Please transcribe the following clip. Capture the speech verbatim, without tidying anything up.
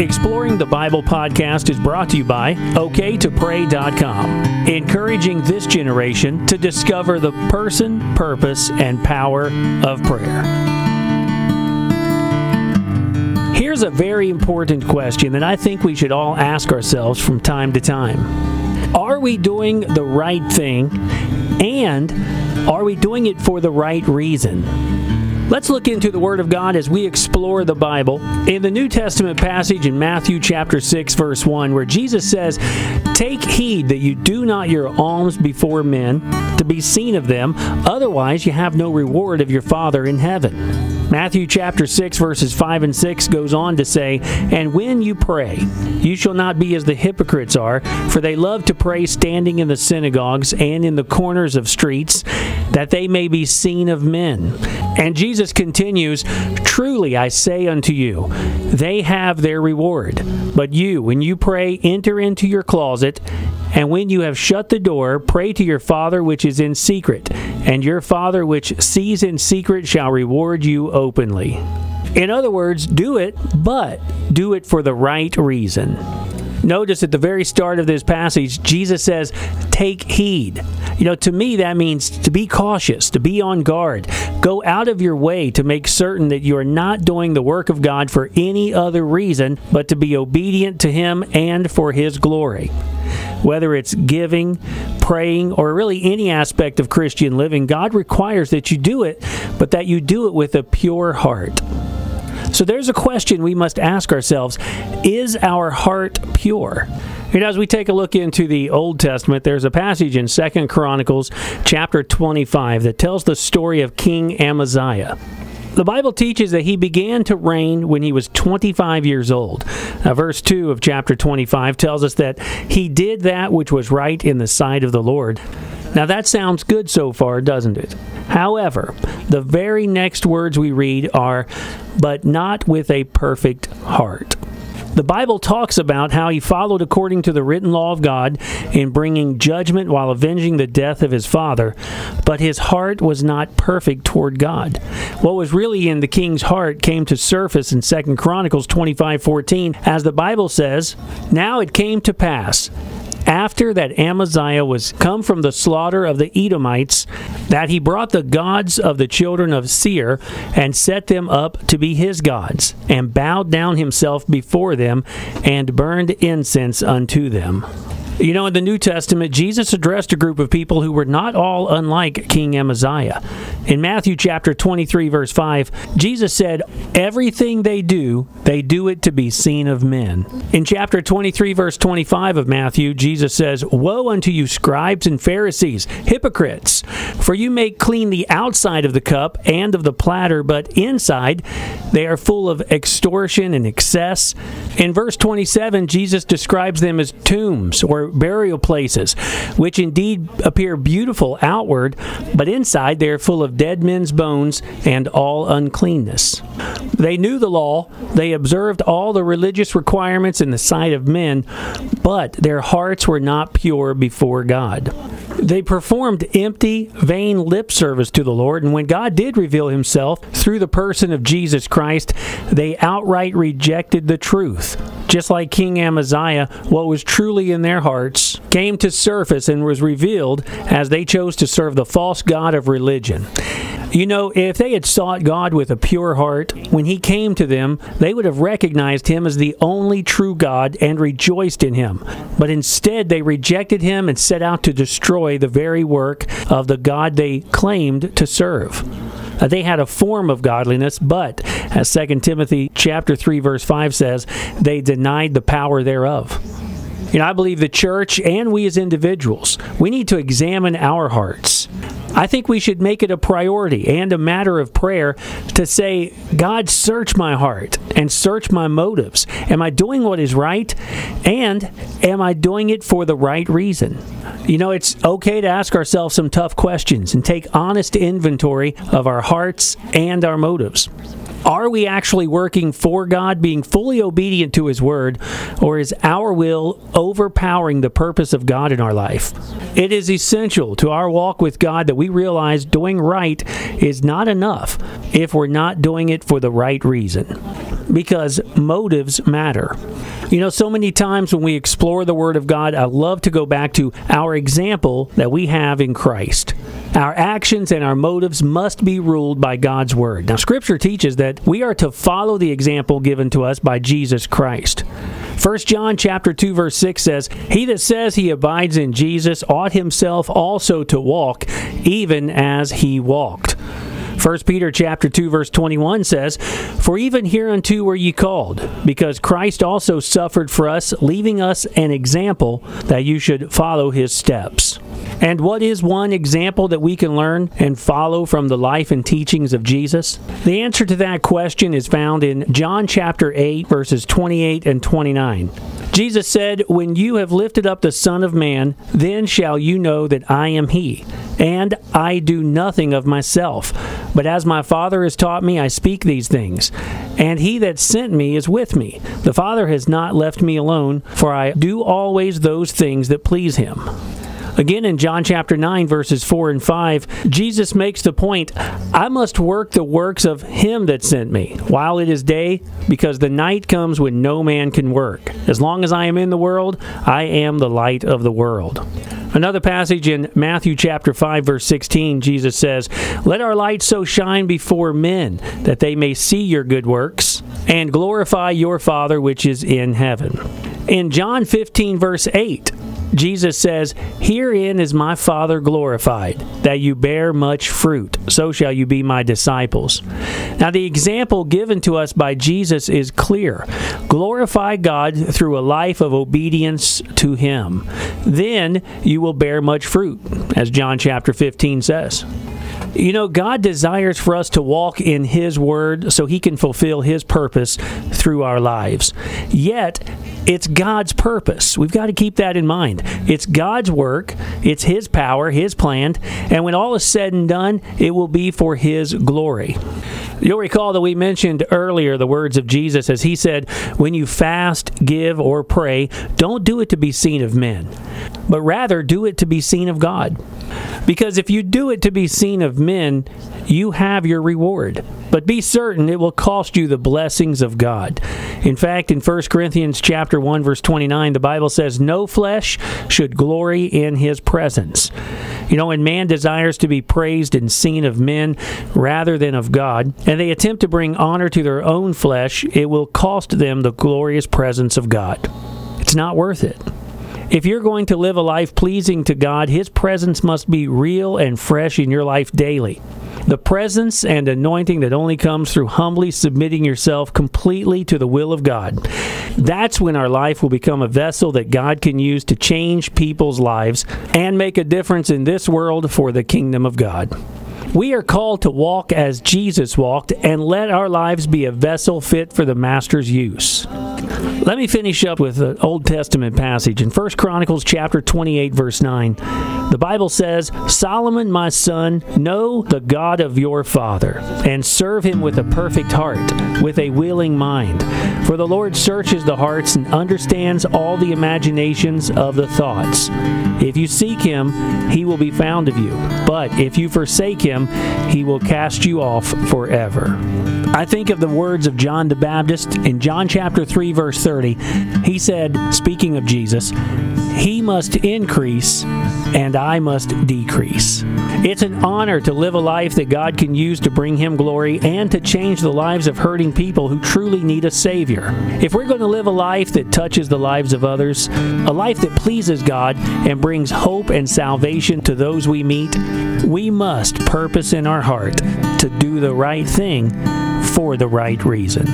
Exploring the Bible podcast is brought to you by O K to pray dot com, encouraging this generation to discover the person, purpose, and power of prayer. Here's a very important question that I think we should all ask ourselves from time to time. Are we doing the right thing, and are we doing it for the right reason? Let's look into the Word of God as we explore the Bible in the New Testament passage in Matthew chapter six, verse one, where Jesus says, "Take heed that you do not your alms before men, to be seen of them, otherwise you have no reward of your Father in heaven." Matthew chapter six, verses five and six goes on to say, "And when you pray, you shall not be as the hypocrites are, for they love to pray standing in the synagogues and in the corners of streets, that they may be seen of men." And Jesus continues, "Truly I say unto you, they have their reward. But you, when you pray, enter into your closet, and when you have shut the door, pray to your Father which is in secret, and your Father which sees in secret shall reward you openly." In other words, do it, but do it for the right reason. Notice at the very start of this passage, Jesus says, "Take heed." You know, to me, that means to be cautious, to be on guard. Go out of your way to make certain that you are not doing the work of God for any other reason, but to be obedient to Him and for His glory. Whether it's giving, praying, or really any aspect of Christian living, God requires that you do it, but that you do it with a pure heart. So there's a question we must ask ourselves: is our heart pure? And as we take a look into the Old Testament, there's a passage in Second Chronicles chapter twenty-five that tells the story of King Amaziah. The Bible teaches that he began to reign when he was twenty-five years old. Now, verse two of chapter twenty-five tells us that he did that which was right in the sight of the Lord. Now that sounds good so far, doesn't it? However, the very next words we read are, "but not with a perfect heart." The Bible talks about how he followed according to the written law of God in bringing judgment while avenging the death of his father, but his heart was not perfect toward God. What was really in the king's heart came to surface in Second Chronicles twenty-five fourteen, as the Bible says, "Now it came to pass, after that Amaziah was come from the slaughter of the Edomites, that he brought the gods of the children of Seir, and set them up to be his gods, and bowed down himself before them, and burned incense unto them." You know, in the New Testament, Jesus addressed a group of people who were not all unlike King Amaziah. In Matthew chapter twenty-three, verse five, Jesus said, "Everything they do, they do it to be seen of men." In chapter twenty-three, verse twenty-five of Matthew, Jesus says, "Woe unto you, scribes and Pharisees, hypocrites! For you make clean the outside of the cup and of the platter, but inside they are full of extortion and excess." In verse twenty-seven, Jesus describes them as tombs, or burial places, which indeed appear beautiful outward, but inside they are full of dead men's bones and all uncleanness. They knew the law, they observed all the religious requirements in the sight of men, but their hearts were not pure before God. They performed empty, vain lip service to the Lord, and when God did reveal Himself through the person of Jesus Christ, they outright rejected the truth. Just like King Amaziah, what was truly in their hearts came to surface and was revealed as they chose to serve the false god of religion. You know, if they had sought God with a pure heart, when He came to them, they would have recognized Him as the only true God and rejoiced in Him. But instead, they rejected Him and set out to destroy the very work of the God they claimed to serve. They had a form of godliness, but, as Second Timothy chapter three, verse five says, they denied the power thereof. You know, I believe the church and we as individuals, we need to examine our hearts. I think we should make it a priority and a matter of prayer to say, "God, search my heart and search my motives. Am I doing what is right? And am I doing it for the right reason?" You know, it's okay to ask ourselves some tough questions and take honest inventory of our hearts and our motives. Are we actually working for God, being fully obedient to His Word, or is our will overpowering the purpose of God in our life? It is essential to our walk with God that we realize doing right is not enough if we're not doing it for the right reason. because motives matter. You know, so many times when we explore the Word of God, I love to go back to our example that we have in Christ. Our actions and our motives must be ruled by God's Word. Now, Scripture teaches that we are to follow the example given to us by Jesus Christ. First John chapter two, verse six says, "He that says he abides in Jesus ought himself also to walk, even as he walked." First Peter chapter two, verse twenty-one says, "For even hereunto were ye called, because Christ also suffered for us, leaving us an example that you should follow his steps." And what is one example that we can learn and follow from the life and teachings of Jesus? The answer to that question is found in John chapter eight, verses twenty-eight and twenty-nine. Jesus said, "When you have lifted up the Son of Man, then shall you know that I am he, and I do nothing of myself. But as my Father has taught me, I speak these things. And he that sent me is with me. The Father has not left me alone, for I do always those things that please him." Again, in John chapter nine, verses four and five, Jesus makes the point, "I must work the works of him that sent me, while it is day, because the night comes when no man can work. As long as I am in the world, I am the light of the world." Another passage in Matthew chapter five, verse sixteen, Jesus says, "Let our light so shine before men, that they may see your good works, and glorify your Father which is in heaven." In John fifteen, verse eight, Jesus says, "Herein is my Father glorified, that you bear much fruit, so shall you be my disciples." Now, the example given to us by Jesus is clear. Glorify God through a life of obedience to him. Then you will bear much fruit, as John chapter fifteen says. You know, God desires for us to walk in his Word so he can fulfill his purpose through our lives. Yet, it's God's purpose. We've got to keep that in mind. It's God's work, it's his power, his plan, and when all is said and done, it will be for his glory. You'll recall that we mentioned earlier the words of Jesus as he said, "When you fast, give, or pray, don't do it to be seen of men, but rather do it to be seen of God." Because if you do it to be seen of men, you have your reward. But be certain it will cost you the blessings of God. In fact, in First Corinthians chapter one, verse twenty-nine, the Bible says, "No flesh should glory in his presence." You know, and man desires to be praised and seen of men rather than of God, and they attempt to bring honor to their own flesh, it will cost them the glorious presence of God. It's not worth it. If you're going to live a life pleasing to God, his presence must be real and fresh in your life daily. The presence and anointing that only comes through humbly submitting yourself completely to the will of God. That's when our life will become a vessel that God can use to change people's lives and make a difference in this world for the kingdom of God. We are called to walk as Jesus walked and let our lives be a vessel fit for the Master's use. Let me finish up with an Old Testament passage. In First Chronicles chapter twenty-eight, verse nine, the Bible says, "Solomon, my son, know the God of your father, and serve him with a perfect heart, with a willing mind. For the Lord searches the hearts and understands all the imaginations of the thoughts. If you seek him, he will be found of you. But if you forsake him, he will cast you off forever." I think of the words of John the Baptist in John chapter three, verse thirty. He said, speaking of Jesus, "He must increase, and I must decrease." It's an honor to live a life that God can use to bring him glory and to change the lives of hurting people who truly need a Savior. If we're going to live a life that touches the lives of others, a life that pleases God and brings hope and salvation to those we meet, we must purpose in our heart to do the right thing for the right reason.